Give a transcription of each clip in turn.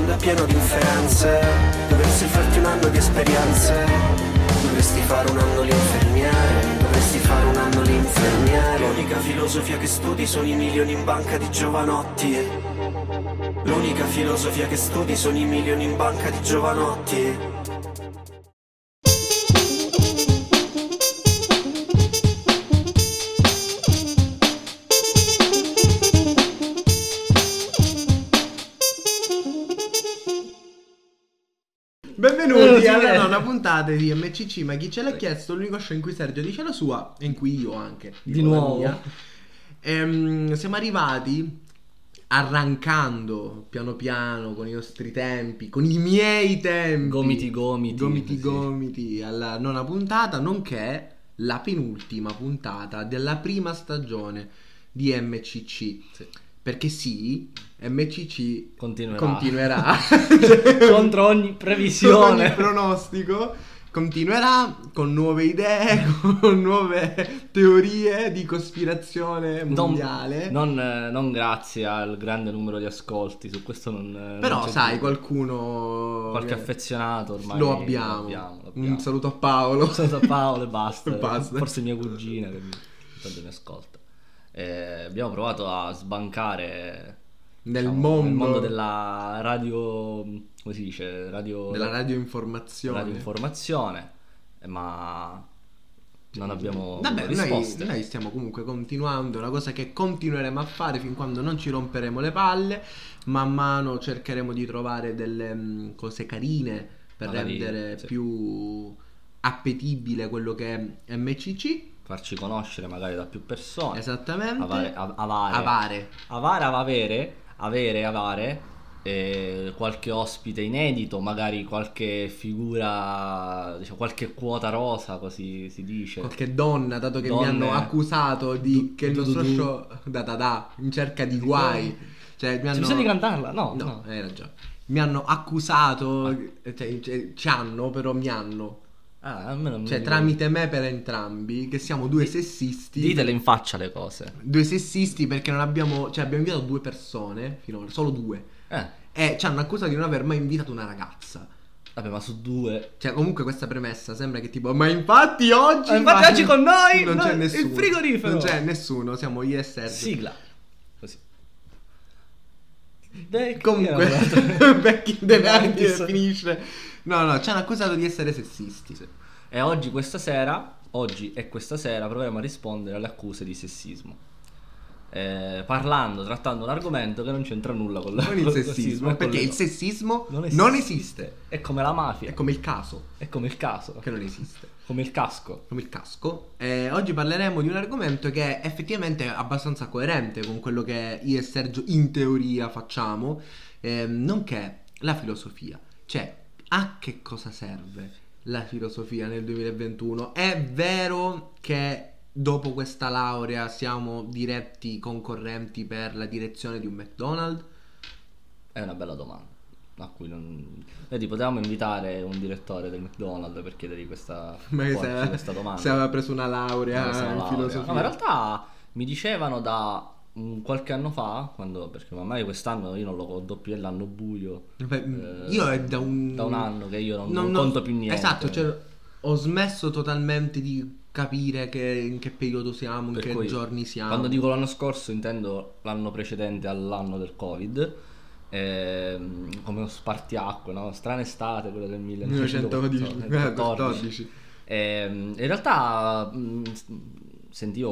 mondo è pieno di inferenze. Dovresti farti un anno di esperienze. Dovresti fare un anno l'infermiere. Dovresti fare un anno l'infermiere. L'unica filosofia che studi sono i milioni in banca di giovanotti. L'unica filosofia che studi sono i milioni in banca di giovanotti. Benvenuti alla nona puntata di MCC, ma chi ce l'ha chiesto? L'unico show in cui Sergio dice la sua e in cui io anche di nuovo. Siamo arrivati arrancando piano piano con i nostri tempi, con i miei tempi. Gomiti, alla nona puntata, nonché la penultima puntata della prima stagione di MCC. Sì. Perché sì, MCC continuerà. Contro ogni previsione, ogni pronostico, continuerà con nuove idee, con nuove teorie di cospirazione mondiale. Non grazie al grande numero di ascolti, su questo non... Però non sai, qualcuno... Qualche affezionato ormai. Lo abbiamo. Un saluto a Paolo. Un saluto a Paolo e basta. Forse mia cugina che mi ascolta. Abbiamo provato a sbancare nel mondo della radio, come si dice, radioinformazione, ma non abbiamo risposte. Noi stiamo comunque continuando, una cosa che continueremo a fare fin quando non ci romperemo le palle. Man mano cercheremo di trovare delle cose carine per rendere più appetibile quello che è MCC, farci conoscere magari da più persone. Esattamente. Avere qualche ospite inedito, magari qualche figura, diciamo, qualche quota rosa, così si dice, qualche donna, dato che mi hanno accusato di che il nostro show in cerca di guai. Cioè, bisogna cantarla. No, hai ragione. Mi hanno accusato, mi hanno tramite me per entrambi, che siamo due sessisti. Ditele in faccia le cose. Due sessisti perché non abbiamo... Cioè, abbiamo invitato due persone finora, solo due. E ci hanno accusato di non aver mai invitato una ragazza. Vabbè, ma su due... Cioè, comunque questa premessa sembra che tipo... Ma infatti oggi con noi non c'è nessuno. Il frigorifero. Non c'è nessuno, siamo io e Sergio. Sigla. Così. Comunque, per chi deve anche finisce... No, ci hanno accusato di essere sessisti. Sì. E oggi e questa sera proveremo a rispondere alle accuse di sessismo, trattando un argomento che non c'entra nulla con il sessismo, perché il sessismo non esiste. È come la mafia. È come il caso. Che non esiste. Come il casco. Oggi parleremo di un argomento che è effettivamente abbastanza coerente con quello che io e Sergio in teoria facciamo, nonché la filosofia. Cioè, a che cosa serve la filosofia nel 2021? È vero che dopo questa laurea siamo diretti concorrenti per la direzione di un McDonald's? È una bella domanda a cui non... Vedi, potevamo invitare un direttore del McDonald's per chiedergli questa domanda. Se aveva preso una laurea in filosofia. No, ma in realtà mi dicevano da... qualche anno fa, perché ormai quest'anno io non lo conto più, è l'anno buio. Beh, io è da un anno che io non conto più niente. Esatto, cioè, ho smesso totalmente di capire in che periodo siamo, in che giorni siamo. Quando dico l'anno scorso intendo l'anno precedente all'anno del Covid, come uno spartiacque, no? Strana estate, quella del 1914. In realtà...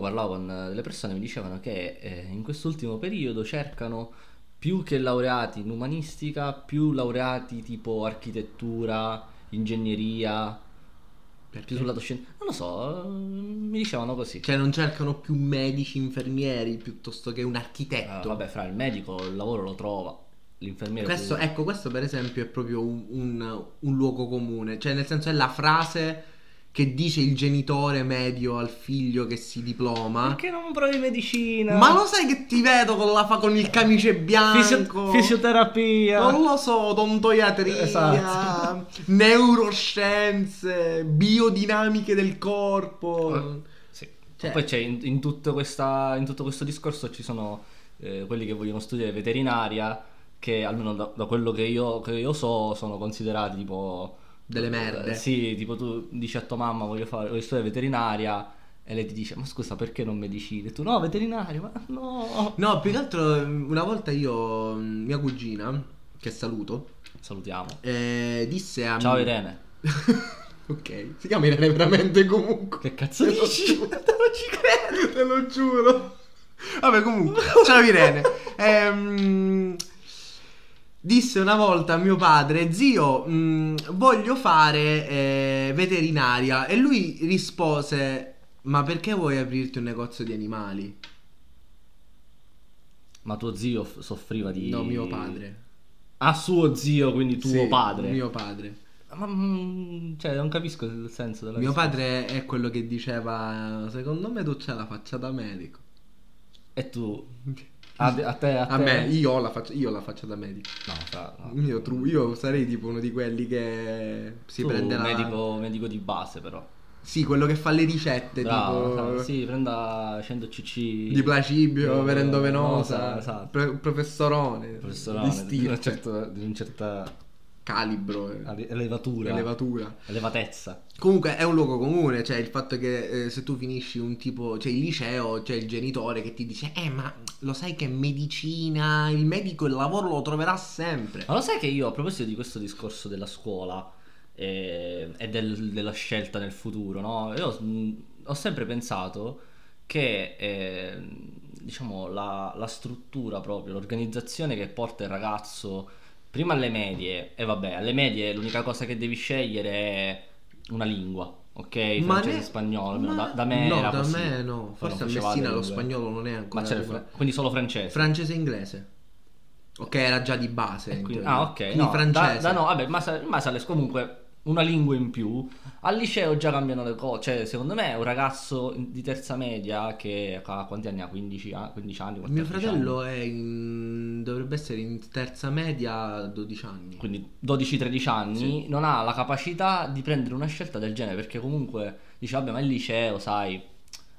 parlavo con delle persone, mi dicevano che in quest'ultimo periodo cercano più che laureati in umanistica, più laureati tipo architettura, ingegneria, più sul lato scientifico. Non lo so, mi dicevano così. Cioè non cercano più medici, infermieri piuttosto che un architetto. Vabbè, fra il medico il lavoro lo trova. L'infermiere questo per esempio è proprio un luogo comune, cioè nel senso è la frase che dice il genitore medio al figlio che si diploma: perché non provi medicina? Ma lo sai che ti vedo con il camice bianco? Fisioterapia, non lo so, odontoiatria, esatto. Neuroscienze, biodinamiche del corpo. Sì. Cioè, poi c'è in tutto questo discorso ci sono quelli che vogliono studiare veterinaria, che almeno da quello che io so sono considerati tipo delle merde. Sì, tipo tu dici a tua mamma voglio studiare veterinaria e lei ti dice ma scusa perché non medicina? E tu no, veterinario, ma no. No, più che altro una volta io, mia cugina, che salutiamo, disse a ciao Irene. Ok, si chiama Irene veramente comunque. Che cazzo dici? Non ci credo. Te lo giuro. Vabbè, comunque, ciao Irene. Disse una volta a mio padre: zio, voglio fare veterinaria. E lui rispose: ma perché vuoi aprirti un negozio di animali? Ma tuo zio soffriva di... No, mio padre. Ah, suo zio, quindi tuo padre. Mio padre. Ma cioè non capisco il senso della mio risposta. Padre è quello che diceva: secondo me tu c'hai la faccia da medico. E tu a te? A me, io ho la faccia da medico. No. Io sarei tipo uno di quelli che si prende la... medico di base, però. Sì, quello che fa le ricette. Bravo, tipo... Sì, prenda 100 cc di placibio, per endovenosa, esatto. Professorone di un certo calibro, elevatezza. Comunque è un luogo comune, cioè il fatto che se tu finisci un tipo, cioè il liceo, c'è il genitore che ti dice ma lo sai che medicina, il medico il lavoro lo troverà sempre. Ma lo sai che io, a proposito di questo discorso della scuola e della scelta nel futuro, no? Io ho sempre pensato che diciamo la struttura proprio, l'organizzazione che porta il ragazzo prima alle medie, alle medie l'unica cosa che devi scegliere è una lingua, ok? Francese e spagnolo, da me no, forse a Messina lo spagnolo non è ancora. Quindi solo francese. Francese e inglese. Ok, era già di base. Quindi, ok. Quindi no, francese. Ma sales comunque una lingua in più. Al liceo già cambiano le cose, cioè secondo me un ragazzo di terza media che ha quanti anni ha? 15 anni, mio fratello anni. Dovrebbe essere in terza media, 12 anni, quindi 12-13 anni, sì. Non ha la capacità di prendere una scelta del genere, perché comunque dice vabbè ma il liceo, sai.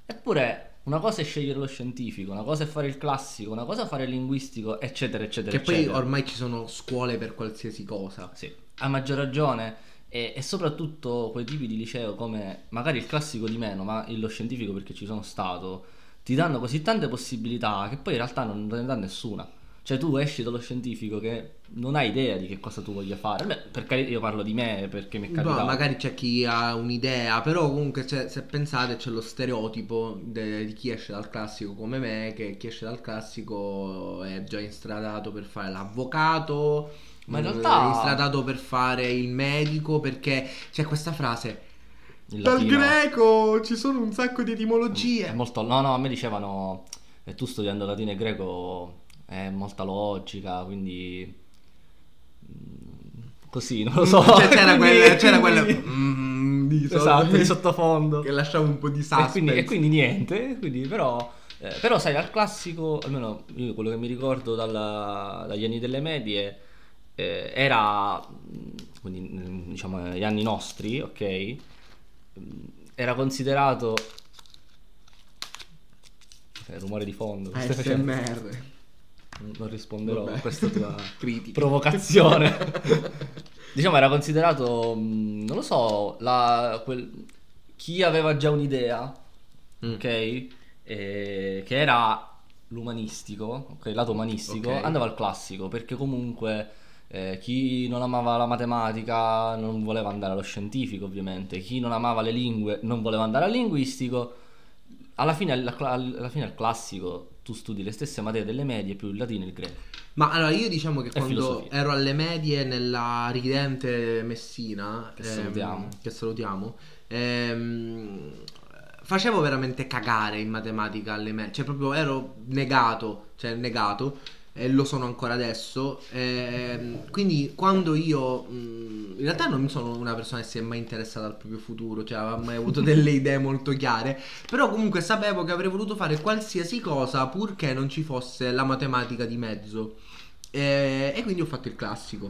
Eppure una cosa è scegliere lo scientifico, una cosa è fare il classico, una cosa è fare il linguistico, eccetera eccetera che eccetera. Poi ormai ci sono scuole per qualsiasi cosa, sì, a maggior ragione. E soprattutto quei tipi di liceo come magari il classico di meno, ma lo scientifico, perché ci sono stato, ti danno così tante possibilità che poi in realtà non te ne dà nessuna. Cioè tu esci dallo scientifico che non hai idea di che cosa tu voglia fare. Beh, perché io parlo di me, perché mi è capitato. No, magari c'è chi ha un'idea, però comunque se pensate c'è lo stereotipo di chi esce dal classico come me, che chi esce dal classico è già instradato per fare l'avvocato. Ma in realtà è instradato per fare il medico, perché c'è questa frase dal greco, ci sono un sacco di etimologie. È molto... No, a me dicevano e tu studiando latino e greco è molta logica, quindi così, non lo so. Cioè, c'era quella di sottofondo che lasciava un po' di suspense. E quindi niente, quindi però sai, al classico, almeno io quello che mi ricordo dagli anni delle medie era, quindi diciamo gli anni nostri, ok, era considerato rumore di fondo ASMR. Non risponderò a questa tua critica provocazione. Diciamo era considerato, non lo so, chi aveva già un'idea, ok, che era l'umanistico, ok, il lato umanistico, okay, andava al classico, perché comunque chi non amava la matematica non voleva andare allo scientifico, ovviamente. Chi non amava le lingue non voleva andare al linguistico. Alla fine al classico tu studi le stesse materie delle medie, più il latino e il greco. Ma allora io diciamo che quando filosofia. Ero alle medie nella ridente Messina, che salutiamo facevo veramente cagare in matematica alle medie, cioè proprio ero negato, e lo sono ancora adesso. Quindi quando io in realtà non sono una persona che si è mai interessata al proprio futuro, cioè avevo mai avuto delle idee molto chiare, però comunque sapevo che avrei voluto fare qualsiasi cosa purché non ci fosse la matematica di mezzo, e quindi ho fatto il classico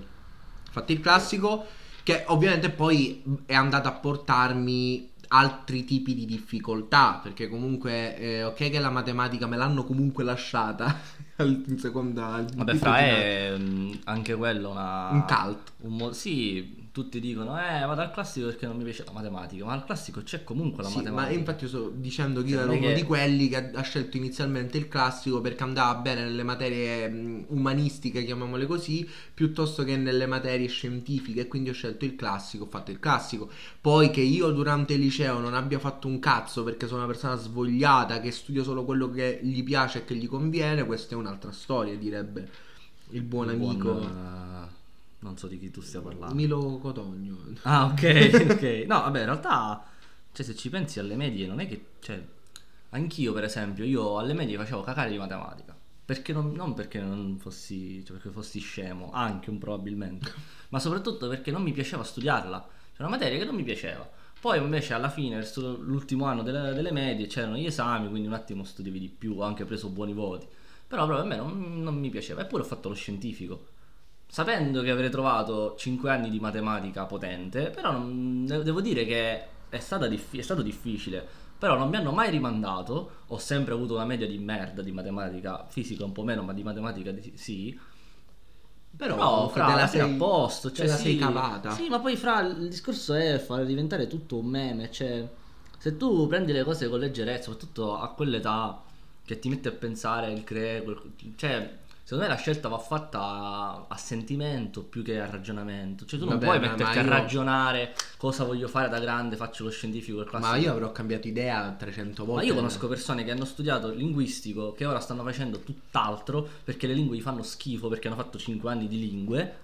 che ovviamente poi è andato a portarmi altri tipi di difficoltà, perché comunque ok che la matematica me l'hanno comunque lasciata in seconda. Vabbè, fra è anche quello una... un cult, un... sì, tutti dicono vado al classico perché non mi piace la matematica, ma al classico c'è comunque la matematica. Ma infatti io sto dicendo che io ero uno di quelli che ha scelto inizialmente il classico perché andava bene nelle materie umanistiche, chiamiamole così, piuttosto che nelle materie scientifiche, e quindi ho scelto il classico, ho fatto il classico. Poi che io durante il liceo non abbia fatto un cazzo perché sono una persona svogliata che studia solo quello che gli piace e che gli conviene, questa è un'altra storia, direbbe il buon amico. Non so di chi tu stia parlando. Milo Cotogno. Ah, ok, ok. No, vabbè, in realtà, cioè, se ci pensi alle medie, non è che, cioè, anch'io, per esempio, io alle medie facevo cacare di matematica. Perché non perché non fossi, cioè, perché fossi scemo, anche un probabilmente, ma soprattutto perché non mi piaceva studiarla. Cioè, una materia che non mi piaceva. Poi invece alla fine, verso l'ultimo anno delle medie, c'erano gli esami, quindi un attimo studiavi di più, ho anche preso buoni voti. Però proprio a me non mi piaceva. Eppure ho fatto lo scientifico, sapendo che avrei trovato 5 anni di matematica potente, però devo dire che è stato difficile, però non mi hanno mai rimandato, ho sempre avuto una media di merda di matematica, fisica un po' meno, ma di matematica sì, però fra la sei a posto, cioè, te la sei cavata. Sì, ma poi fra il discorso è far diventare tutto un meme, cioè se tu prendi le cose con leggerezza, soprattutto a quell'età che ti metti a pensare, cioè secondo me la scelta va fatta a sentimento più che a ragionamento. Cioè tu non puoi metterti a ragionare cosa voglio fare da grande, faccio lo scientifico, il classico. Ma io avrò cambiato idea 300 volte. Ma io conosco persone che hanno studiato linguistico che ora stanno facendo tutt'altro perché le lingue gli fanno schifo, perché hanno fatto 5 anni di lingue,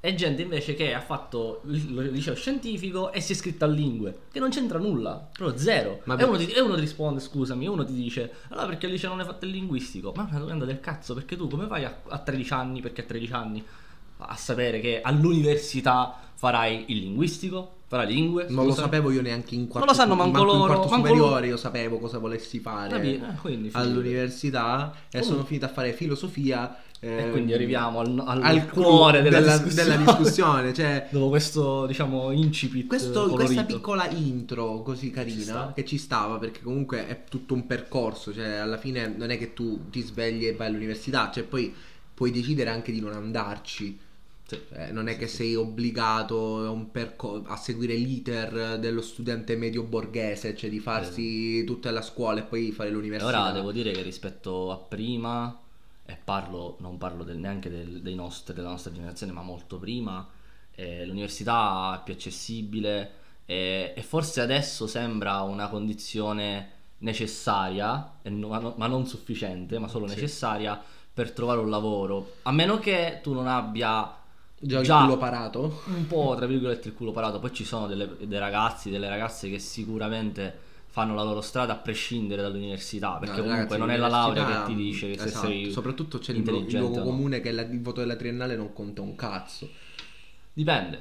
e gente invece che ha fatto il liceo scientifico e si è iscritta a lingue, che non c'entra nulla, però zero. Ma e uno ti risponde, scusami, e uno ti dice allora perché il liceo non hai fatto il linguistico? Ma è una domanda del cazzo, perché tu come fai a 13 anni, perché a 13 anni a sapere che all'università farai il linguistico, farai lingue? Non lo sapevo io neanche in quarto, non lo sanno manco loro, in quarto manco superiore io sapevo cosa volessi fare, quindi, all'università, e sono finita a fare filosofia. E quindi arriviamo al cuore della discussione, cioè, dopo questo, diciamo, incipit, questa piccola intro così carina che ci stava, perché comunque è tutto un percorso, cioè alla fine non è che tu ti svegli e vai all'università, cioè poi puoi decidere anche di non andarci, sì. Non è che sei obbligato a seguire l'iter dello studente medio borghese, cioè di farsi tutta la scuola e poi fare l'università. Ora devo dire che rispetto a prima, e non parlo neanche della nostra generazione, ma molto prima, l'università è più accessibile, e forse adesso sembra una condizione necessaria, ma non sufficiente, ma solo necessaria per trovare un lavoro, a meno che tu non abbia già il culo parato, un po', tra virgolette, il culo parato. Poi ci sono dei ragazzi, delle ragazze che sicuramente fanno la loro strada a prescindere dall'università, perché comunque non è la laurea che ti dice che se sei, soprattutto c'è il luogo comune che il voto della triennale non conta un cazzo. Dipende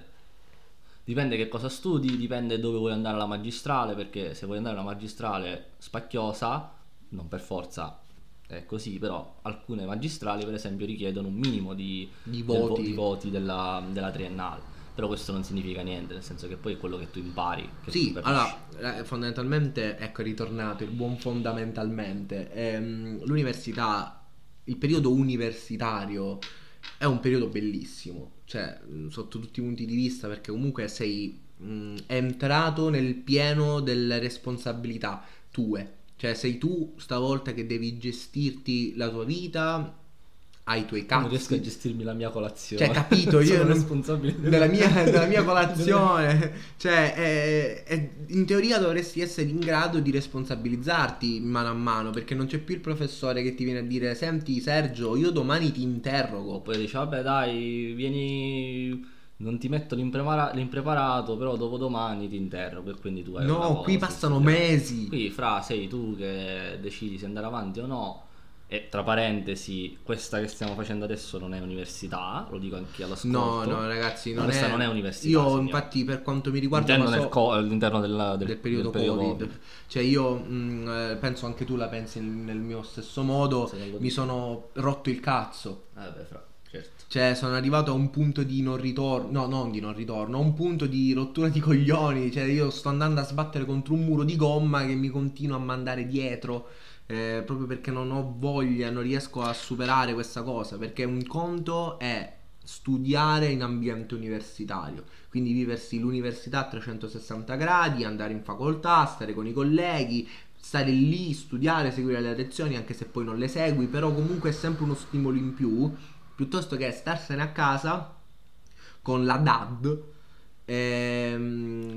che cosa studi, dipende dove vuoi andare alla magistrale, perché se vuoi andare alla magistrale spacchiosa, non per forza è così, però alcune magistrali per esempio richiedono un minimo di voti della triennale. Però questo non significa niente, nel senso che poi è quello che tu impari. Sì, allora, fondamentalmente, ecco, è ritornato il buon fondamentalmente. L'università, il periodo universitario è un periodo bellissimo, cioè sotto tutti i punti di vista, perché comunque sei entrato nel pieno delle responsabilità tue. Cioè sei tu stavolta che devi gestirti la tua vita, ai tuoi cazzi. Non riesco a gestirmi la mia colazione, cioè, capito? Io sono responsabile della mia colazione. Cioè in teoria dovresti essere in grado di responsabilizzarti mano a mano, perché non c'è più il professore che ti viene a dire senti Sergio, io domani ti interrogo, poi dice vabbè dai, vieni, non ti metto l'impreparato, però dopo domani ti interrogo, e quindi tu hai qui passano mesi. Qui fra sei tu che decidi se andare avanti o no. E tra parentesi, questa che stiamo facendo adesso non è università, lo dico anche all'ascolto. No, ragazzi, questa non è università. Io signor, infatti, per quanto mi riguarda, all'interno del periodo Covid. Cioè io penso anche tu la pensi nel mio stesso modo. Mi sono rotto il cazzo. Beh, fra. Certo. Cioè sono arrivato a un punto di non ritorno, no, non di non ritorno, a un punto di rottura di coglioni, cioè io sto andando a sbattere contro un muro di gomma che mi continua a mandare dietro, proprio perché non ho voglia, non riesco a superare questa cosa, perché un conto è studiare in ambiente universitario, quindi viversi l'università a 360 gradi, andare in facoltà, stare con i colleghi, stare lì, studiare, seguire le lezioni anche se poi non le segui, però comunque è sempre uno stimolo in più, piuttosto che starsene a casa con la DAD e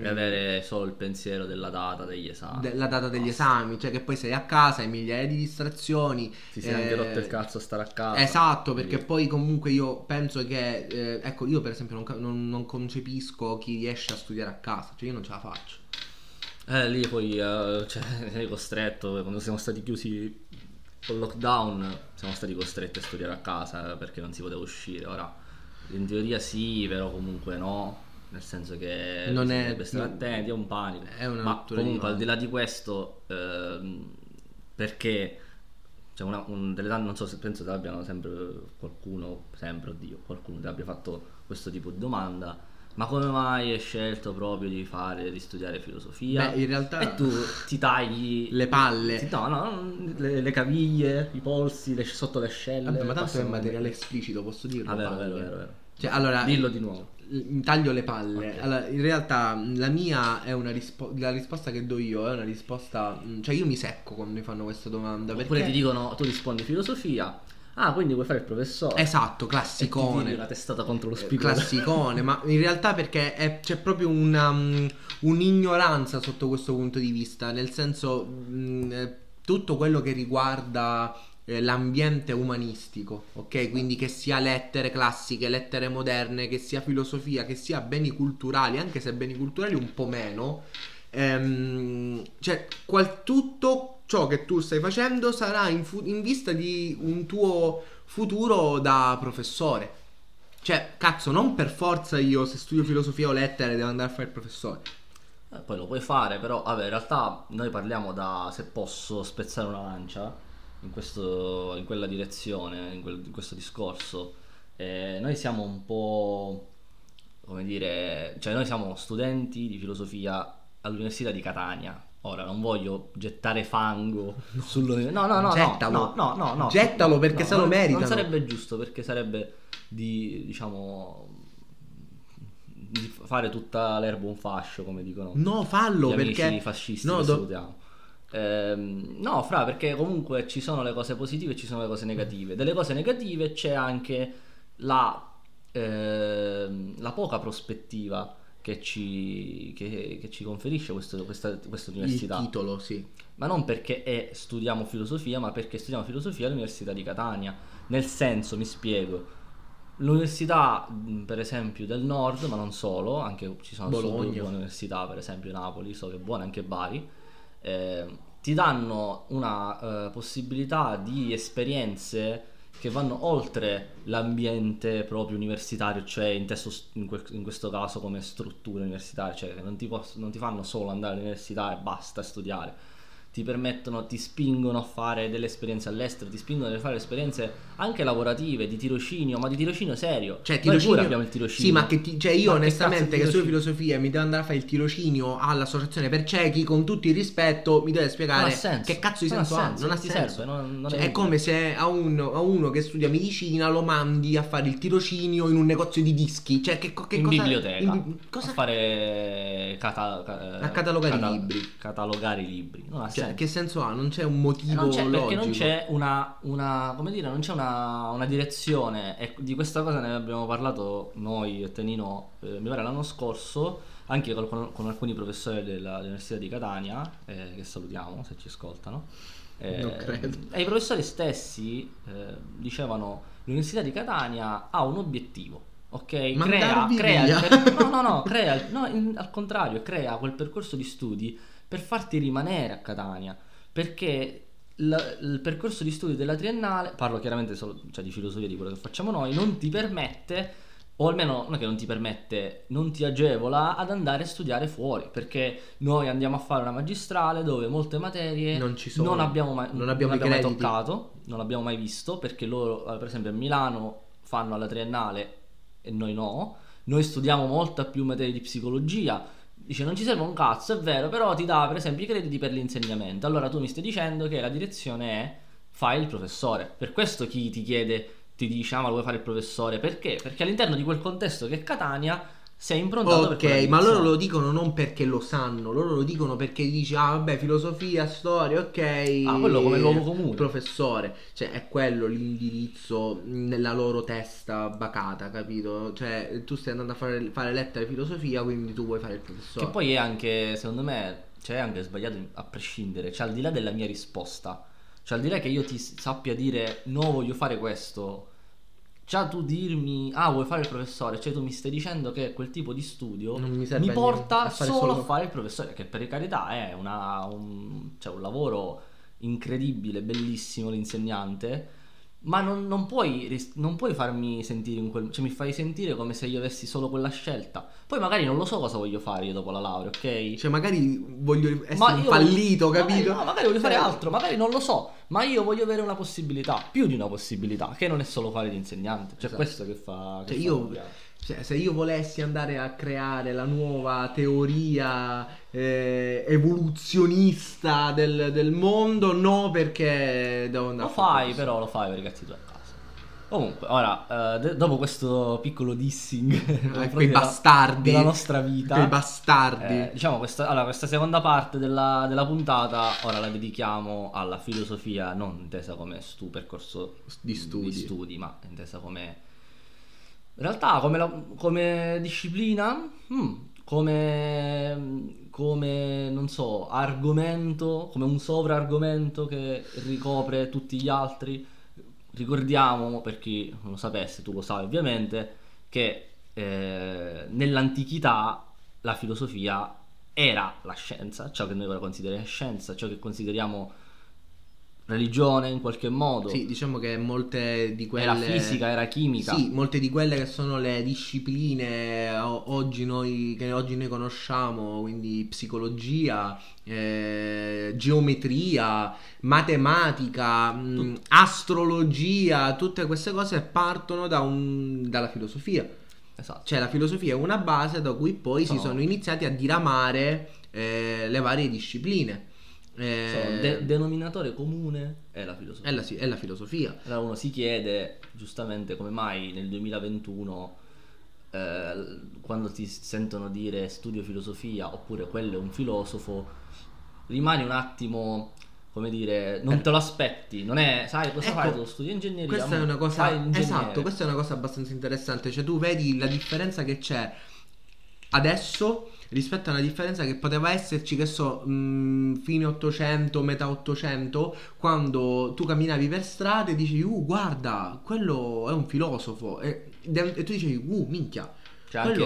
avere solo il pensiero della data degli esami, la data degli esami, cioè che poi sei a casa, hai migliaia di distrazioni, ti sei anche rotto il cazzo a stare a casa. Esatto, perché poi comunque io penso che ecco, io per esempio non concepisco chi riesce a studiare a casa, cioè io non ce la faccio. Lì poi cioè, sei costretto, quando siamo stati chiusi col lockdown siamo stati costretti a studiare a casa perché non si poteva uscire. Ora in teoria sì, però comunque no, nel senso che non è, per stare attenti, è un panico, è una ma comunque al di là di questo perché cioè delle tante, non so se penso che abbiano sempre qualcuno, sempre oddio, qualcuno ti abbia fatto questo tipo di domanda: ma come mai hai scelto proprio di studiare filosofia? Beh, in realtà e tu ti tagli le palle, le caviglie, i polsi, sotto le ascelle. Vabbè, ma tanto è materiale esplicito, posso dirlo? Vero. Cioè, allora, dillo di nuovo. Mi taglio le palle. Okay. Allora, in realtà la mia è una la risposta che do io è una risposta, cioè io mi secco quando mi fanno questa domanda. Oppure perché ti dicono, tu rispondi filosofia. Ah, quindi vuoi fare il professore? Esatto, classicone. E ti tiri la testata contro lo spigolo. Classicone, ma in realtà perché c'è proprio un'ignoranza sotto questo punto di vista, nel senso tutto quello che riguarda l'ambiente umanistico, ok? Quindi che sia lettere classiche, lettere moderne, che sia filosofia, che sia beni culturali, anche se beni culturali un po' meno, cioè tutto ciò che tu stai facendo sarà in vista di un tuo futuro da professore. Cioè, cazzo, non per forza io se studio filosofia o lettere devo andare a fare il professore. Poi lo puoi fare, però vabbè, in realtà noi parliamo da, se posso spezzare una lancia in quella direzione, in questo discorso, noi siamo un po', come dire, cioè noi siamo studenti di filosofia all'Università di Catania. Ora non voglio gettare fango sull'università, gettalo perché se lo meritano. Non sarebbe giusto, perché sarebbe di fare tutta l'erba un fascio, come dicono. No, fallo perché amici fascisti che salutiamo. No, perché comunque ci sono le cose positive e ci sono le cose negative. Delle cose negative c'è anche la poca prospettiva che ci conferisce questa università. Il titolo, sì. Ma non perché studiamo filosofia, ma perché studiamo filosofia all'Università di Catania. Nel senso, mi spiego. L'università, per esempio, del nord, ma non solo, anche ci sono buone università, per esempio Napoli, so che è buona, anche Bari. Ti danno una possibilità di esperienze che vanno oltre l'ambiente proprio universitario, cioè in questo caso come struttura universitaria, cioè che non ti fanno solo andare all'università e basta studiare, ti spingono a fare delle esperienze all'estero, ti spingono a fare esperienze anche lavorative, di tirocinio, ma di tirocinio serio, cioè tirocinio, noi pure abbiamo il tirocinio. Sì, ma cioè io onestamente che studio filosofia mi devo andare a fare il tirocinio all'associazione per ciechi, con tutto il rispetto, mi deve spiegare che cazzo di senso ha, non ha senso, non cioè, è come se a uno che studia medicina lo mandi a fare il tirocinio in un negozio di dischi, cioè che cosa, biblioteca, cosa? A fare a catalogare i libri, non ha senso. Cioè, che senso ha? Non c'è un motivo logico. Perché non c'è una direzione. E di questa cosa ne abbiamo parlato noi e Nino, mi pare l'anno scorso, anche con alcuni professori dell'Università di Catania, che salutiamo se ci ascoltano. Non credo. E i professori stessi dicevano: l'Università di Catania ha un obiettivo. Ok, crea quel percorso di studi per farti rimanere a Catania, perché il percorso di studi della triennale, parlo chiaramente solo, cioè, di filosofia, di quello che facciamo noi, non ti permette, o almeno non è che non ti permette, non ti agevola ad andare a studiare fuori, perché noi andiamo a fare una magistrale dove molte materie non abbiamo mai toccato, non abbiamo mai visto, perché loro per esempio a Milano fanno alla triennale e noi no, noi studiamo molta più materia di psicologia. Dice non ci serve un cazzo, è vero, però ti dà per esempio i crediti per l'insegnamento. Allora tu mi stai dicendo che la direzione è fai il professore. Per questo chi ti chiede, ti dice ah ma lo vuoi fare il professore, perché? Perché all'interno di quel contesto che è Catania si è improntato. Ok, ma loro lo dicono non perché lo sanno, loro lo dicono perché dici ah vabbè filosofia, storia, ok, ah quello come l'uomo comune, professore, cioè è quello l'indirizzo nella loro testa bacata, capito? Cioè tu stai andando a fare lettere filosofia, quindi tu vuoi fare il professore. Che poi è anche, secondo me, cioè è anche sbagliato a prescindere, cioè al di là della mia risposta, cioè al di là che io ti sappia dire no voglio fare questo, già tu dirmi ah vuoi fare il professore, cioè tu mi stai dicendo che quel tipo di studio mi porta solo a fare il professore, che per carità è cioè un lavoro incredibile, bellissimo l'insegnante, ma non puoi farmi sentire in quel, cioè mi fai sentire come se io avessi solo quella scelta. Poi magari non lo so cosa voglio fare io dopo la laurea, ok? Cioè magari voglio essere un fallito, capito? No, magari voglio fare altro, magari non lo so, ma io voglio avere una possibilità, più di una possibilità, che non è solo fare l'insegnante. Cioè esatto. Questo che fa, che cioè, fa io, cioè, se io volessi andare a creare la nuova teoria evoluzionista del mondo, no, perché devo andare lo a fare questo. Però lo fai per i cazzi tuoi a casa. Comunque, ora, dopo questo piccolo dissing quei bastardi della nostra vita, quei bastardi, diciamo questa seconda parte della puntata ora la dedichiamo alla filosofia, non intesa come percorso di studi, ma intesa come, in realtà, come disciplina, come non so, argomento, come un sovra-argomento che ricopre tutti gli altri. Ricordiamo, per chi non lo sapesse, tu lo sai ovviamente, che nell'antichità la filosofia era la scienza, ciò che noi ora consideriamo scienza, ciò che consideriamo religione in qualche modo. Sì, diciamo che molte di quelle, era fisica, era chimica. Sì, molte di quelle che sono le discipline che oggi noi conosciamo, quindi psicologia, geometria, matematica, astrologia, tutte queste cose partono dalla filosofia. Esatto. Cioè la filosofia è una base da cui poi si sono iniziati a diramare le varie discipline. Denominatore comune è la filosofia. È la filosofia. Allora uno si chiede giustamente come mai nel 2021 quando ti sentono dire studio filosofia oppure quello è un filosofo, rimani un attimo, come dire, non te lo aspetti, non è, sai cosa fai? Tu studi ingegneria. Questa è una cosa, esatto, questa è una cosa abbastanza interessante, cioè tu vedi la differenza che c'è adesso rispetto a una differenza che poteva esserci, che so, fine 800, metà 800, quando tu camminavi per strada e dicevi guarda, quello è un filosofo, e tu dicevi minchia, cioè quello,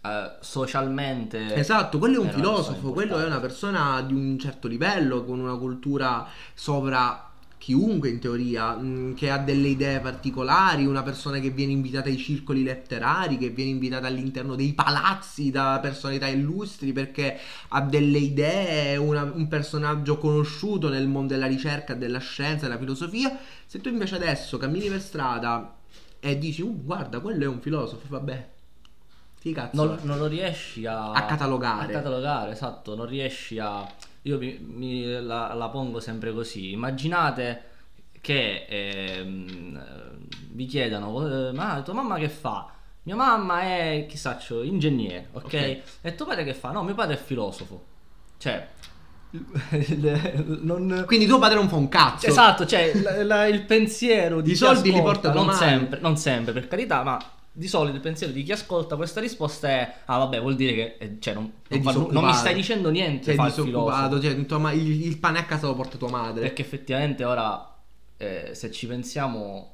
anche socialmente, esatto, quello è un filosofo, quello è una persona di un certo livello, con una cultura sovra chiunque in teoria, che ha delle idee particolari, una persona che viene invitata ai circoli letterari, che viene invitata all'interno dei palazzi da personalità illustri perché ha delle idee, un personaggio conosciuto nel mondo della ricerca, della scienza, della filosofia. Se tu invece adesso cammini per strada e dici guarda, quello è un filosofo, vabbè, ti cazzo, non lo riesci a catalogare. A catalogare, esatto, non riesci a... Io la pongo sempre così. Immaginate che vi chiedano ma tua mamma che fa? Mia mamma è, chissà, ingegnere, okay? E tuo padre che fa? No, mio padre è filosofo. Cioè quindi tuo padre non fa un cazzo. Esatto, cioè il pensiero di chi soldi ascolta, li porta domani. Non sempre, per carità, ma di solito il pensiero di chi ascolta questa risposta è ah vabbè, vuol dire che cioè, non mi stai dicendo niente, sei disoccupato, cioè, il pane a casa lo porta tua madre. Perché effettivamente ora se ci pensiamo,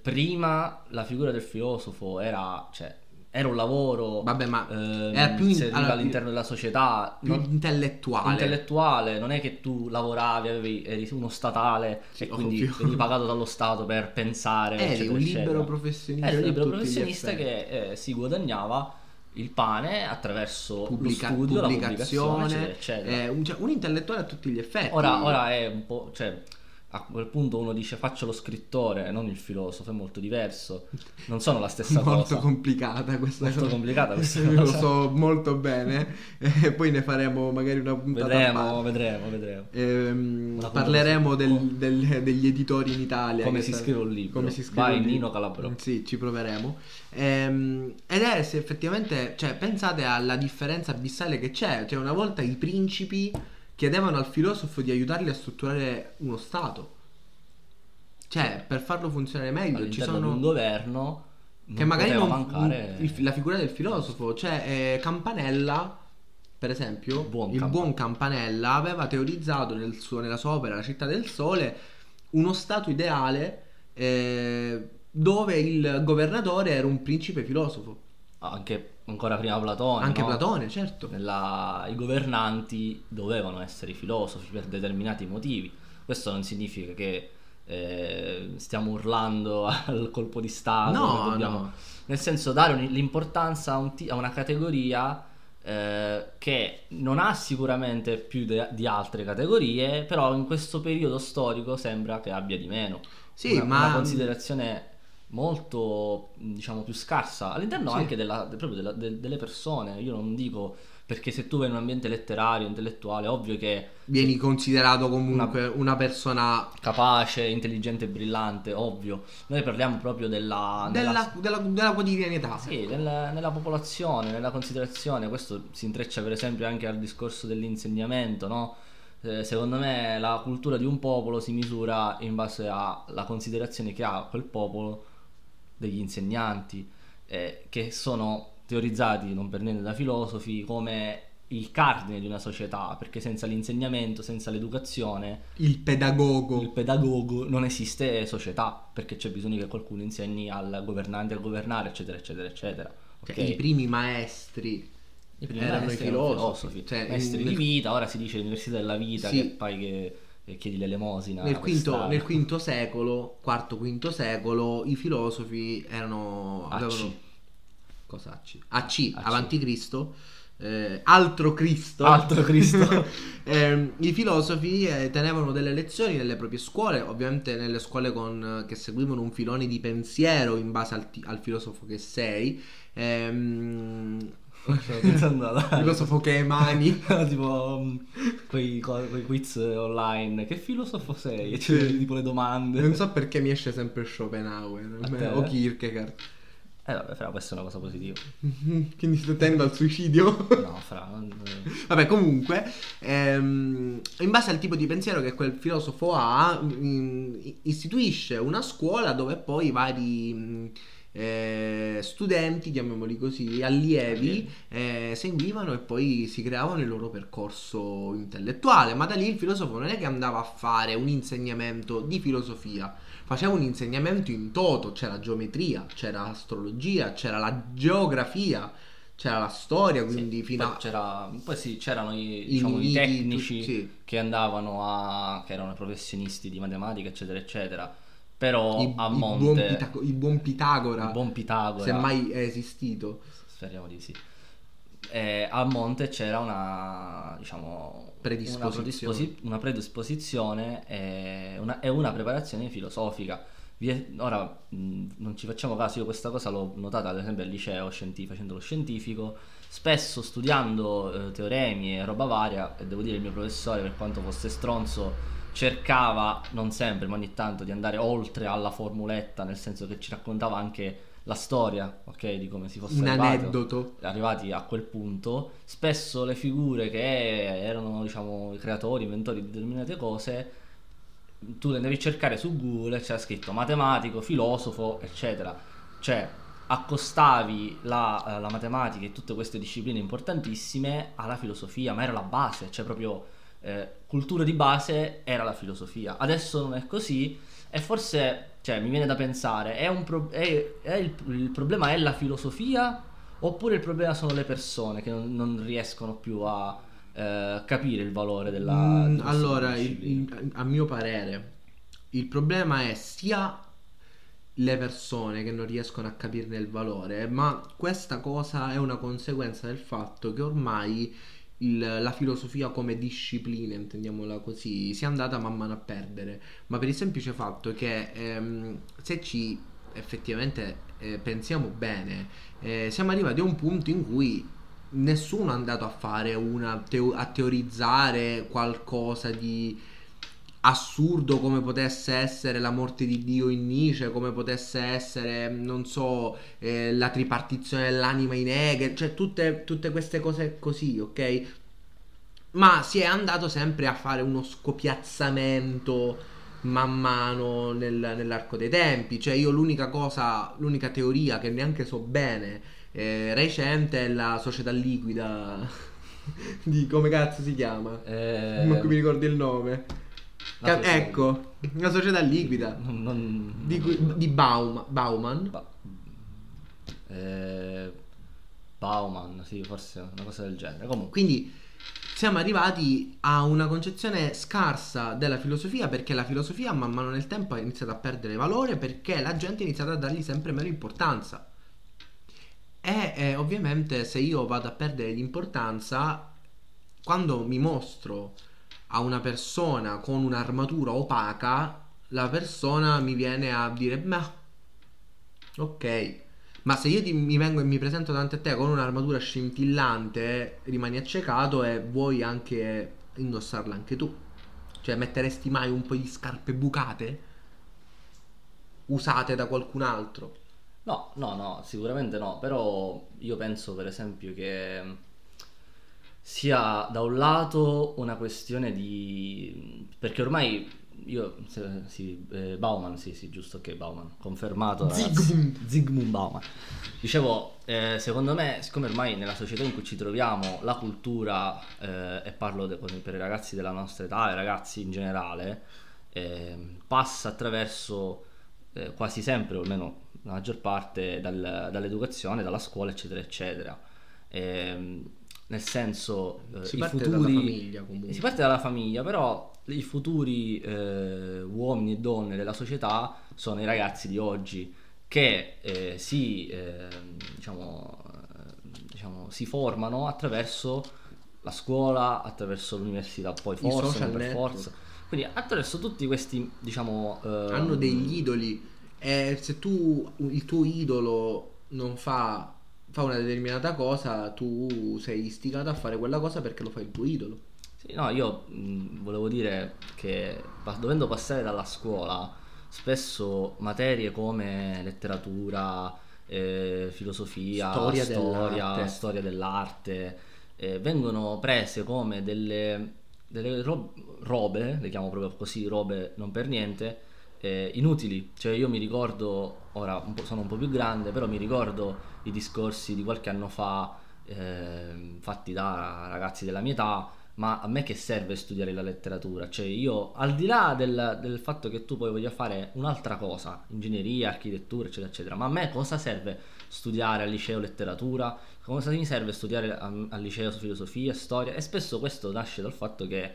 prima la figura del filosofo era, cioè, era un lavoro, vabbè, ma era più all'interno della società, più intellettuale, non è che tu lavoravi, eri uno statale, sì, e quindi eri pagato dallo Stato per pensare, eri un libero professionista, che si guadagnava il pane attraverso lo studio, la pubblicazione, eccetera. Cioè, un intellettuale a tutti gli effetti. Ora è un po', cioè, a quel punto uno dice faccio lo scrittore e non il filosofo, è molto diverso, non sono la stessa cosa. Molto complicata questa cosa. Molto complicata questa cosa. Lo so molto bene, e poi ne faremo magari una puntata. Vedremo. Parleremo degli editori in Italia. Come si scrive un libro. Nino Calabro. Sì, ci proveremo. Ed è se effettivamente, cioè pensate alla differenza abissale che c'è, cioè una volta i principi chiedevano al filosofo di aiutarli a strutturare uno stato, cioè per farlo funzionare meglio. All'interno ci sono un governo che magari non mancare la figura del filosofo, cioè Campanella per esempio, buon Campanella aveva teorizzato nella sua opera La città del sole uno stato ideale dove il governatore era un principe filosofo. Anche ancora prima Platone. Anche no? Platone, certo. I governanti dovevano essere filosofi per determinati motivi. Questo non significa che stiamo urlando al colpo di Stato. No. Nel senso, dare l'importanza a una categoria che non ha sicuramente più di altre categorie, però in questo periodo storico sembra che abbia di meno. Sì, una considerazione molto, diciamo, più scarsa all'interno anche delle persone. Io non dico, perché se tu vai in un ambiente letterario, intellettuale, ovvio che vieni considerato comunque una persona capace, intelligente e brillante, ovvio. Noi parliamo proprio della quotidianità, sì, nella popolazione, nella considerazione. Questo si intreccia per esempio anche al discorso dell'insegnamento, no? Secondo me la cultura di un popolo si misura in base alla considerazione che ha quel popolo degli insegnanti, che sono teorizzati non per niente da filosofi come il cardine di una società, perché senza l'insegnamento, senza l'educazione, il pedagogo non esiste società, perché c'è bisogno che qualcuno insegni al governante a governare, eccetera eccetera eccetera. Okay? Cioè, i primi erano i filosofi, cioè, maestri di vita. Ora si dice l'università della vita, sì, che poi che chiedi l'elemosina. Nel quarto quinto secolo i filosofi erano avanti Cristo, altro Cristo. I filosofi tenevano delle lezioni nelle proprie scuole, ovviamente nelle scuole che seguivano un filone di pensiero in base al filosofo che sei, filosofo che emani, tipo quei quiz online, che filosofo sei? Cioè, tipo le domande. Non so perché mi esce sempre Schopenhauer o Kierkegaard. Vabbè, fra, questa è una cosa positiva. Quindi sto tendo al suicidio? No, fra. Vabbè, comunque, in base al tipo di pensiero che quel filosofo ha, istituisce una scuola dove poi vari studenti, chiamiamoli così, allievi, seguivano e poi si creavano il loro percorso intellettuale. Ma da lì il filosofo non è che andava a fare un insegnamento di filosofia, faceva un insegnamento in toto. C'era geometria, c'era astrologia, c'era la geografia, c'era la storia, quindi sì, fino a... c'erano i tecnici, sì, che andavano che erano professionisti di matematica, eccetera eccetera. Però a monte il buon Pitagora, se mai è esistito, speriamo di sì, a monte c'era una, diciamo, predisposizione e una preparazione filosofica. Ora non ci facciamo caso, io questa cosa l'ho notata ad esempio al liceo, facendo lo scientifico, spesso studiando teoremi e roba varia, e devo dire il mio professore, per quanto fosse stronzo, cercava, non sempre ma ogni tanto, di andare oltre alla formuletta, nel senso che ci raccontava anche la storia, ok, di come si fosse arrivati a quel punto. Spesso le figure che erano, diciamo, creatori, inventori di determinate cose, tu le devi cercare su Google, c'era scritto matematico, filosofo, eccetera. Cioè accostavi la matematica e tutte queste discipline importantissime alla filosofia, ma era la base, cioè proprio cultura di base era la filosofia. Adesso non è così, e forse, cioè, mi viene da pensare, il problema è la filosofia, oppure il problema sono le persone che non riescono più a capire il valore della allora a mio parere il problema è sia le persone che non riescono a capirne il valore, ma questa cosa è una conseguenza del fatto che ormai la filosofia come disciplina, intendiamola così, sia andata man mano a perdere, ma per il semplice fatto che se ci effettivamente pensiamo bene, siamo arrivati a un punto in cui nessuno è andato a fare a teorizzare qualcosa di assurdo come potesse essere la morte di Dio in Nietzsche, come potesse essere, non so, la tripartizione dell'anima in Hegel, cioè tutte queste cose così, ok? Ma si è andato sempre a fare uno scopiazzamento man mano nell'arco dei tempi. Cioè io l'unica teoria che neanche so bene recente è la società liquida di come cazzo si chiama, non mi ricordo il nome. Ecco, una società liquida di Bauman. Bauman, sì, forse una cosa del genere. Comunque, quindi siamo arrivati a una concezione scarsa della filosofia, perché la filosofia man mano nel tempo ha iniziato a perdere valore, perché la gente ha iniziato a dargli sempre meno importanza. E ovviamente se io vado a perdere l'importanza, quando mi mostro a una persona con un'armatura opaca, la persona mi viene a dire ma ok, ma se io mi vengo e mi presento davanti a te con un'armatura scintillante, rimani accecato e vuoi anche indossarla anche tu. Cioè metteresti mai un po' di scarpe bucate usate da qualcun altro? No, sicuramente no. Però io penso per esempio che sia da un lato una questione di, perché ormai io Bauman, sì, giusto, che Bauman confermato, Zygmunt Bauman, dicevo, secondo me, siccome ormai nella società in cui ci troviamo la cultura, e parlo per i ragazzi della nostra età, i ragazzi in generale, passa attraverso quasi sempre, o almeno la maggior parte, dall'educazione, dalla scuola, eccetera eccetera. Nel senso, si parte dalla famiglia, comunque. Si parte dalla famiglia, però i futuri uomini e donne della società sono i ragazzi di oggi, che si formano attraverso la scuola, attraverso l'università, poi forse per forza. Quindi attraverso tutti questi, hanno degli idoli, e se il tuo idolo non fa una determinata cosa, tu sei istigato a fare quella cosa perché lo fa il tuo idolo. Sì, no, io volevo dire che dovendo passare dalla scuola, spesso materie come letteratura, filosofia, storia dell'arte, vengono prese come delle robe, le chiamo proprio così, robe non per niente, inutili. Cioè io mi ricordo, ora sono un po' più grande, però mi ricordo i discorsi di qualche anno fa fatti da ragazzi della mia età: ma a me che serve studiare la letteratura? Cioè io, al di là del fatto che tu poi voglia fare un'altra cosa, ingegneria, architettura, eccetera eccetera, ma a me cosa serve studiare al liceo letteratura? Cosa mi serve studiare al liceo filosofia, storia? E spesso questo nasce dal fatto che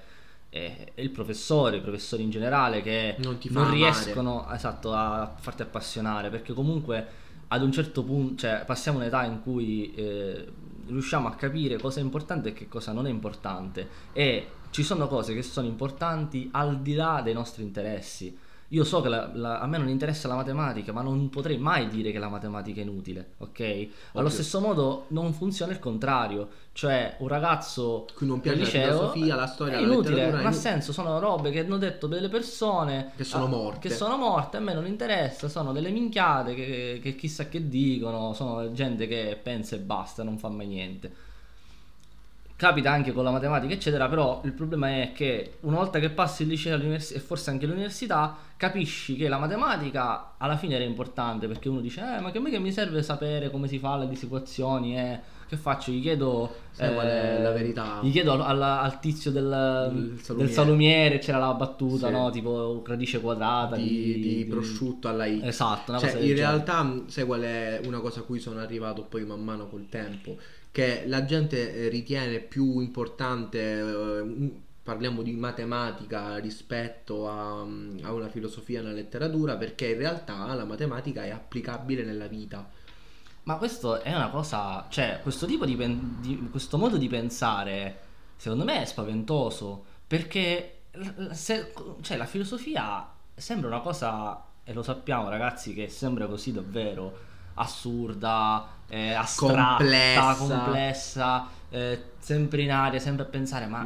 il professore, i professori in generale, che non riescono, esatto, a farti appassionare, perché comunque ad un certo punto, cioè, passiamo un'età in cui riusciamo a capire cosa è importante e che cosa non è importante, e ci sono cose che sono importanti al di là dei nostri interessi. Io so che a me non interessa la matematica, ma non potrei mai dire che la matematica è inutile, ok? Allo stesso modo non funziona il contrario, cioè un ragazzo cui non piace liceo, la filosofia, la storia, è inutile, non ha senso, sono robe che hanno detto delle persone che sono morte, a me non interessa, sono delle minchiate che chissà che dicono, sono gente che pensa e basta, non fa mai niente. Capita anche con la matematica eccetera, però il problema è che una volta che passi il liceo e forse anche l'università, capisci che la matematica alla fine era importante, perché uno dice ma che a me che mi serve sapere come si fa le disquisizioni, che faccio, gli chiedo qual è la verità, gli chiedo al tizio del salumiere, c'era la battuta, sì, no, tipo radice quadrata di prosciutto alla i, esatto, una, cioè, cosa in realtà, sai qual è una cosa a cui sono arrivato poi man mano col tempo, che la gente ritiene più importante, parliamo di matematica, rispetto a una filosofia e una letteratura, perché in realtà la matematica è applicabile nella vita. Ma questo è una cosa, cioè questo modo di pensare secondo me è spaventoso, perché la filosofia sembra una cosa, e lo sappiamo ragazzi che sembra così davvero, assurda, astratta, complessa, sempre in aria, sempre a pensare, ma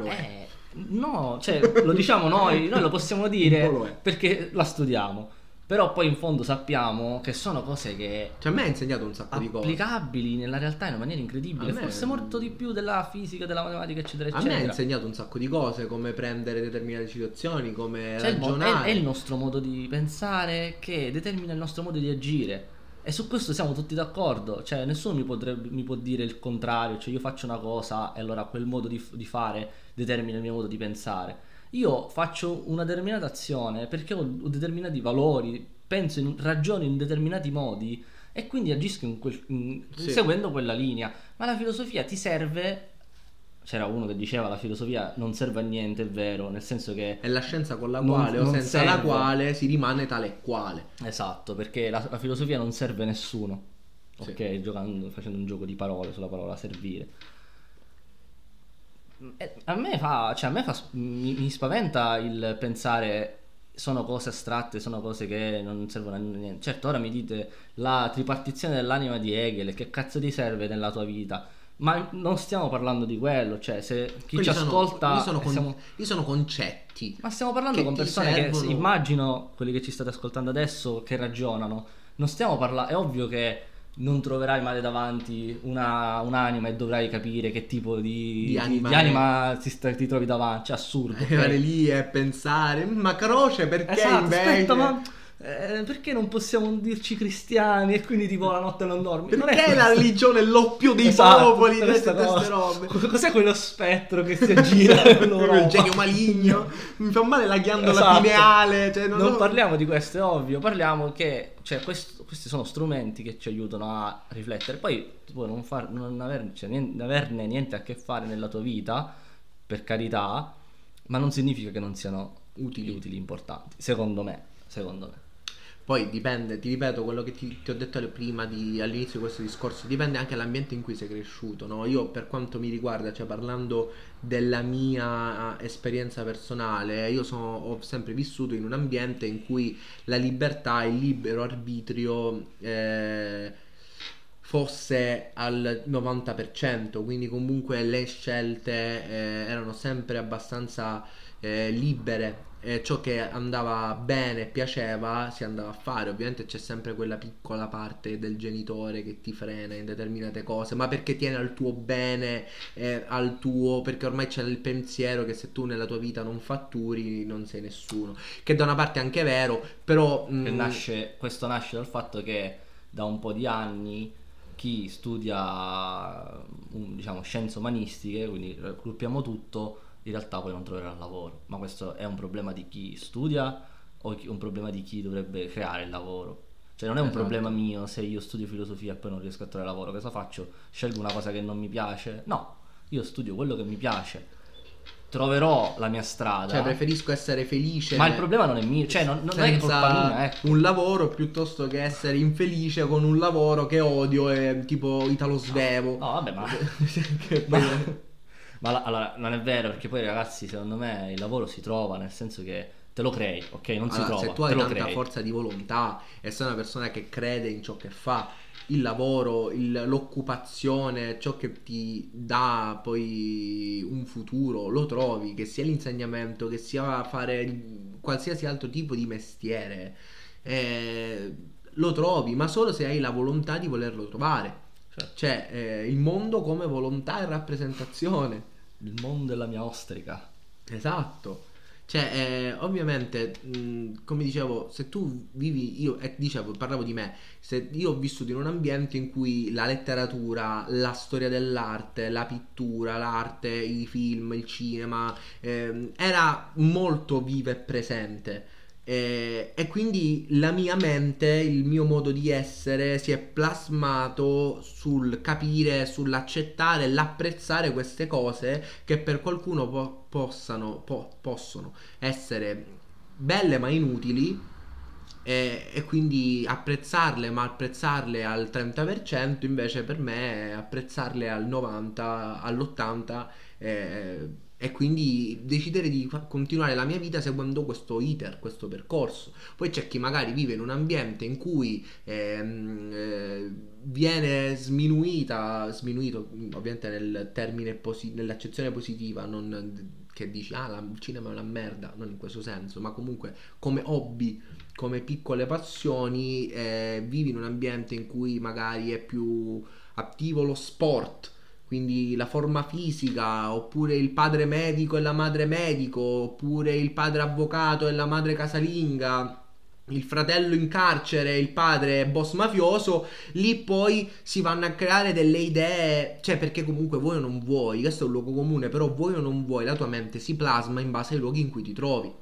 no, cioè lo diciamo noi lo possiamo dire perché la studiamo, però poi in fondo sappiamo che sono cose che, cioè, a me ha insegnato un sacco di cose applicabili nella realtà in una maniera incredibile, forse molto di più della fisica, della matematica eccetera eccetera. A me ha insegnato un sacco di cose, come prendere determinate situazioni, come ragionare. È il nostro modo di pensare che determina il nostro modo di agire, e su questo siamo tutti d'accordo, cioè nessuno mi può dire il contrario, cioè io faccio una cosa e allora quel modo di fare determina il mio modo di pensare. Io faccio una determinata azione perché ho determinati valori, ragiono in determinati modi e quindi agisco seguendo quella linea. Ma la filosofia ti serve? C'era uno che diceva la filosofia non serve a niente, è vero, nel senso che è la scienza con la quale o senza serve. La quale si rimane tale e quale. Esatto, perché la filosofia non serve a nessuno. Sì. Ok, facendo un gioco di parole sulla parola servire. Mi spaventa il pensare sono cose astratte, sono cose che non servono a niente. Certo, ora mi dite la tripartizione dell'anima di Hegel, che cazzo ti serve nella tua vita? Ma non stiamo parlando di quello, cioè se chi quelli ci ascolta sono concetti. Ma stiamo parlando con persone che immagino, quelli che ci state ascoltando adesso, che ragionano. Non stiamo parlando, è ovvio che non troverai mai davanti un'anima e dovrai capire che tipo di anima ti trovi davanti, cioè assurdo. Arrivare lì e pensare, ma croce perché aspetta, ma perché non possiamo dirci cristiani e quindi tipo la notte non dormi? Perché la religione è l'oppio dei popoli, queste robe. Cos'è quello spettro che si aggira? Il genio maligno, mi fa male la ghiandola pineale. Cioè, non parliamo di questo, è ovvio. Parliamo che questi sono strumenti che ci aiutano a riflettere. Poi tu puoi non averne niente a che fare nella tua vita, per carità, ma non significa che non siano utili, importanti, secondo me. Poi dipende, ti ripeto quello che ti ho detto prima all'inizio di questo discorso, dipende anche dall'ambiente in cui sei cresciuto, no? Io per quanto mi riguarda, cioè parlando della mia esperienza personale, io ho sempre vissuto in un ambiente in cui la libertà e il libero arbitrio fosse al 90%, quindi comunque le scelte erano sempre abbastanza libere. Ciò che andava bene, piaceva, si andava a fare. Ovviamente c'è sempre quella piccola parte del genitore che ti frena in determinate cose, ma perché tiene al tuo bene, perché ormai c'è il pensiero che se tu nella tua vita non fatturi non sei nessuno, che da una parte è anche vero, però questo nasce dal fatto che da un po' di anni chi studia diciamo scienze umanistiche, quindi raggruppiamo tutto, in realtà poi non troverà lavoro. Ma questo è un problema di chi studia o un problema di chi dovrebbe creare il lavoro? Cioè non è un problema mio se io studio filosofia e poi non riesco a trovare lavoro. Cosa faccio? Scelgo una cosa che non mi piace? No, io studio quello che mi piace, troverò la mia strada, cioè preferisco essere felice, ma il problema non è mio, cioè non è colpa mia, ecco. Un lavoro piuttosto che essere infelice con un lavoro che odio, è tipo Italo Svevo. No vabbè, ma che bello. Ma allora non è vero, perché poi ragazzi secondo me il lavoro si trova, nel senso che te lo crei, ok? Non allora, si trova, se tu hai tanta forza di volontà e sei una persona che crede in ciò che fa, il lavoro, l'occupazione, ciò che ti dà poi un futuro lo trovi, che sia l'insegnamento, che sia fare qualsiasi altro tipo di mestiere, lo trovi, ma solo se hai la volontà di volerlo trovare. Cioè il mondo come volontà e rappresentazione. Il mondo è la mia ostrica. Esatto. Cioè ovviamente come dicevo, se tu vivi, parlavo di me, se io ho vissuto in un ambiente in cui la letteratura, la storia dell'arte, la pittura, l'arte, i film, il cinema era molto viva e presente. E quindi la mia mente, il mio modo di essere si è plasmato sul capire, sull'accettare, l'apprezzare queste cose che per qualcuno possono essere belle ma inutili, e quindi apprezzarle, ma apprezzarle al 30%, invece per me apprezzarle al 90%, all'80%, e quindi decidere di continuare la mia vita seguendo questo iter, questo percorso. Poi c'è chi magari vive in un ambiente in cui viene sminuito ovviamente nel termine nell'accezione positiva, non che dici ah il cinema è una merda, non in questo senso, ma comunque come hobby, come piccole passioni, vivi in un ambiente in cui magari è più attivo lo sport, quindi la forma fisica, oppure il padre medico e la madre medico, oppure il padre avvocato e la madre casalinga, il fratello in carcere, il padre boss mafioso, lì poi si vanno a creare delle idee, cioè perché comunque vuoi o non vuoi, questo è un luogo comune, però vuoi o non vuoi la tua mente si plasma in base ai luoghi in cui ti trovi.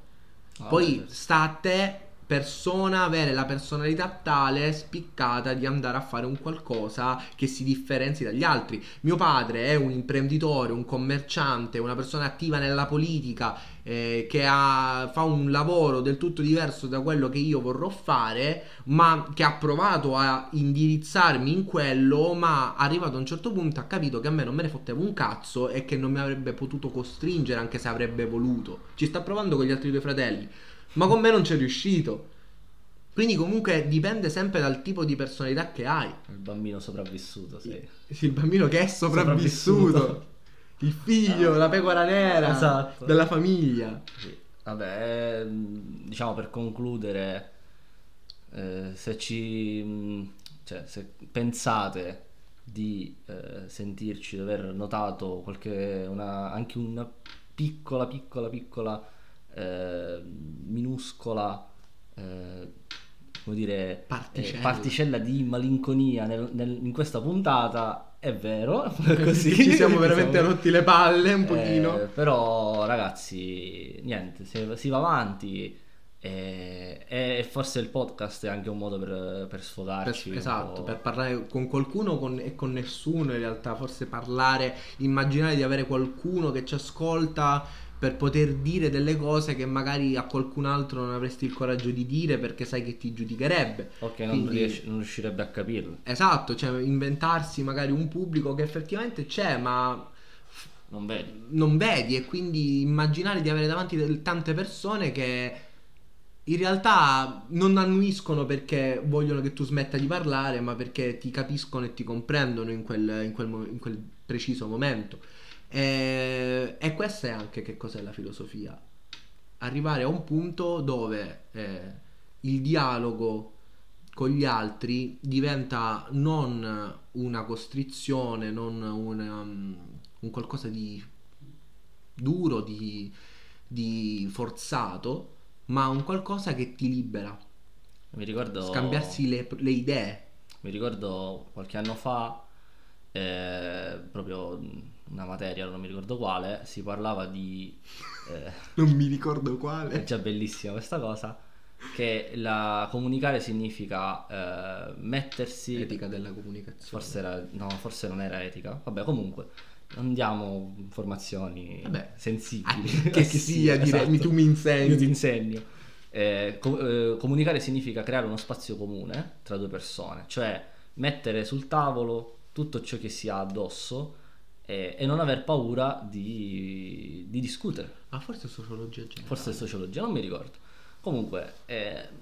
Poi sta a te, persona, avere la personalità tale spiccata di andare a fare un qualcosa che si differenzi dagli altri. Mio padre è un imprenditore, un commerciante, una persona attiva nella politica, che fa un lavoro del tutto diverso da quello che io vorrò fare, ma che ha provato a indirizzarmi in quello, ma arrivato a un certo punto ha capito che a me non me ne fotteva un cazzo e che non mi avrebbe potuto costringere, anche se avrebbe voluto. Ci sta provando con gli altri due fratelli, ma con me non c'è riuscito. Quindi comunque dipende sempre dal tipo di personalità che hai. Il bambino sopravvissuto, sì. Sì, il bambino che è sopravvissuto. Il figlio, la pecora nera, esatto, della famiglia. Sì. Vabbè, diciamo per concludere, se pensate di sentirci, di aver notato anche una piccola minuscola come dire particella di malinconia in questa puntata, è vero, così ci siamo veramente rotti le palle un pochino, però ragazzi niente, si va avanti, e forse il podcast è anche un modo per sfogarci, esatto, per parlare con qualcuno e con nessuno in realtà, forse immaginare di avere qualcuno che ci ascolta per poter dire delle cose che magari a qualcun altro non avresti il coraggio di dire perché sai che ti giudicherebbe. Ok, non riuscirebbe a capirlo. Esatto, cioè inventarsi magari un pubblico che effettivamente c'è, ma non vedi, e quindi immaginare di avere davanti tante persone che in realtà non annuiscono perché vogliono che tu smetta di parlare, ma perché ti capiscono e ti comprendono in quel preciso momento. E questa è anche che cos'è la filosofia, arrivare a un punto dove il dialogo con gli altri diventa non una costrizione, non un qualcosa di duro, di forzato, ma un qualcosa che ti libera. Mi ricordo scambiarsi le idee. Mi ricordo qualche anno fa, proprio una materia, non mi ricordo quale, si parlava di non mi ricordo quale, è già bellissima questa cosa, che la comunicare significa mettersi, etica della comunicazione forse non era etica, vabbè comunque andiamo informazioni sensibili che sia, esatto. Dire tu mi insegni, io ti insegno, comunicare significa creare uno spazio comune tra due persone, cioè mettere sul tavolo tutto ciò che si ha addosso e non aver paura di discutere. Ma forse è sociologia generale. Forse è sociologia, non mi ricordo. Comunque,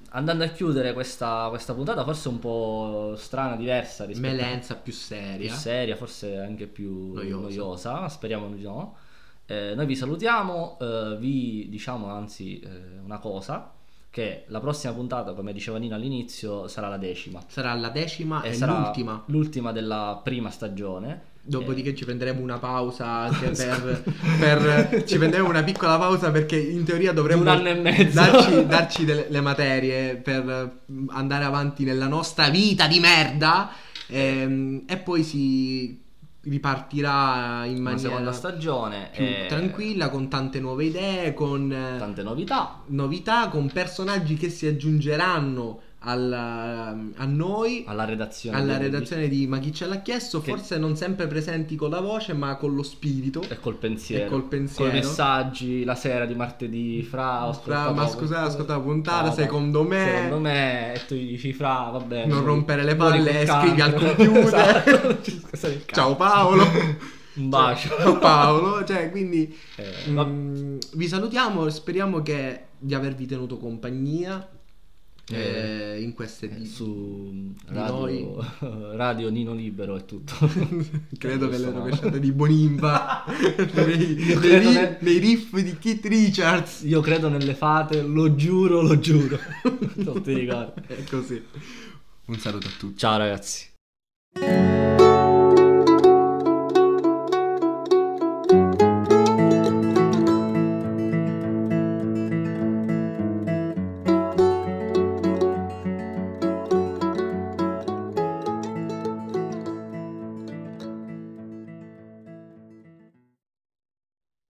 andando a chiudere questa puntata, forse un po' strana, diversa rispetto melenza, più seria, forse anche più noiosa, speriamo di no. Noi vi salutiamo, vi diciamo anzi una cosa, che la prossima puntata, come diceva Nino all'inizio, sarà la decima e sarà l'ultima della prima stagione, dopodiché ci prenderemo una pausa anche ci prenderemo una piccola pausa, perché in teoria dovremmo un anno e mezzo darci delle materie per andare avanti nella nostra vita di merda, e poi si ripartirà in maniera seconda stagione più tranquilla, con tante nuove idee, con tante novità, con personaggi che si aggiungeranno a noi, alla redazione di Ma chi ce l'ha chiesto, che... forse non sempre presenti con la voce ma con lo spirito e col pensiero, con i messaggi la sera di martedì, ma scusate, ascolta la puntata, secondo me e tu gli dici vabbè, non rompere le palle, scrivi al computer, esatto. Ciao Paolo. Un bacio, ciao Paolo. Quindi vi salutiamo, speriamo di avervi tenuto compagnia in queste su Radio Nino Libero è tutto. Credo che le rovesciate di Bonimba nei riff di Keith Richards, io credo nelle fate, lo giuro. Non ti ricordo. È così. Un saluto a tutti, ciao ragazzi.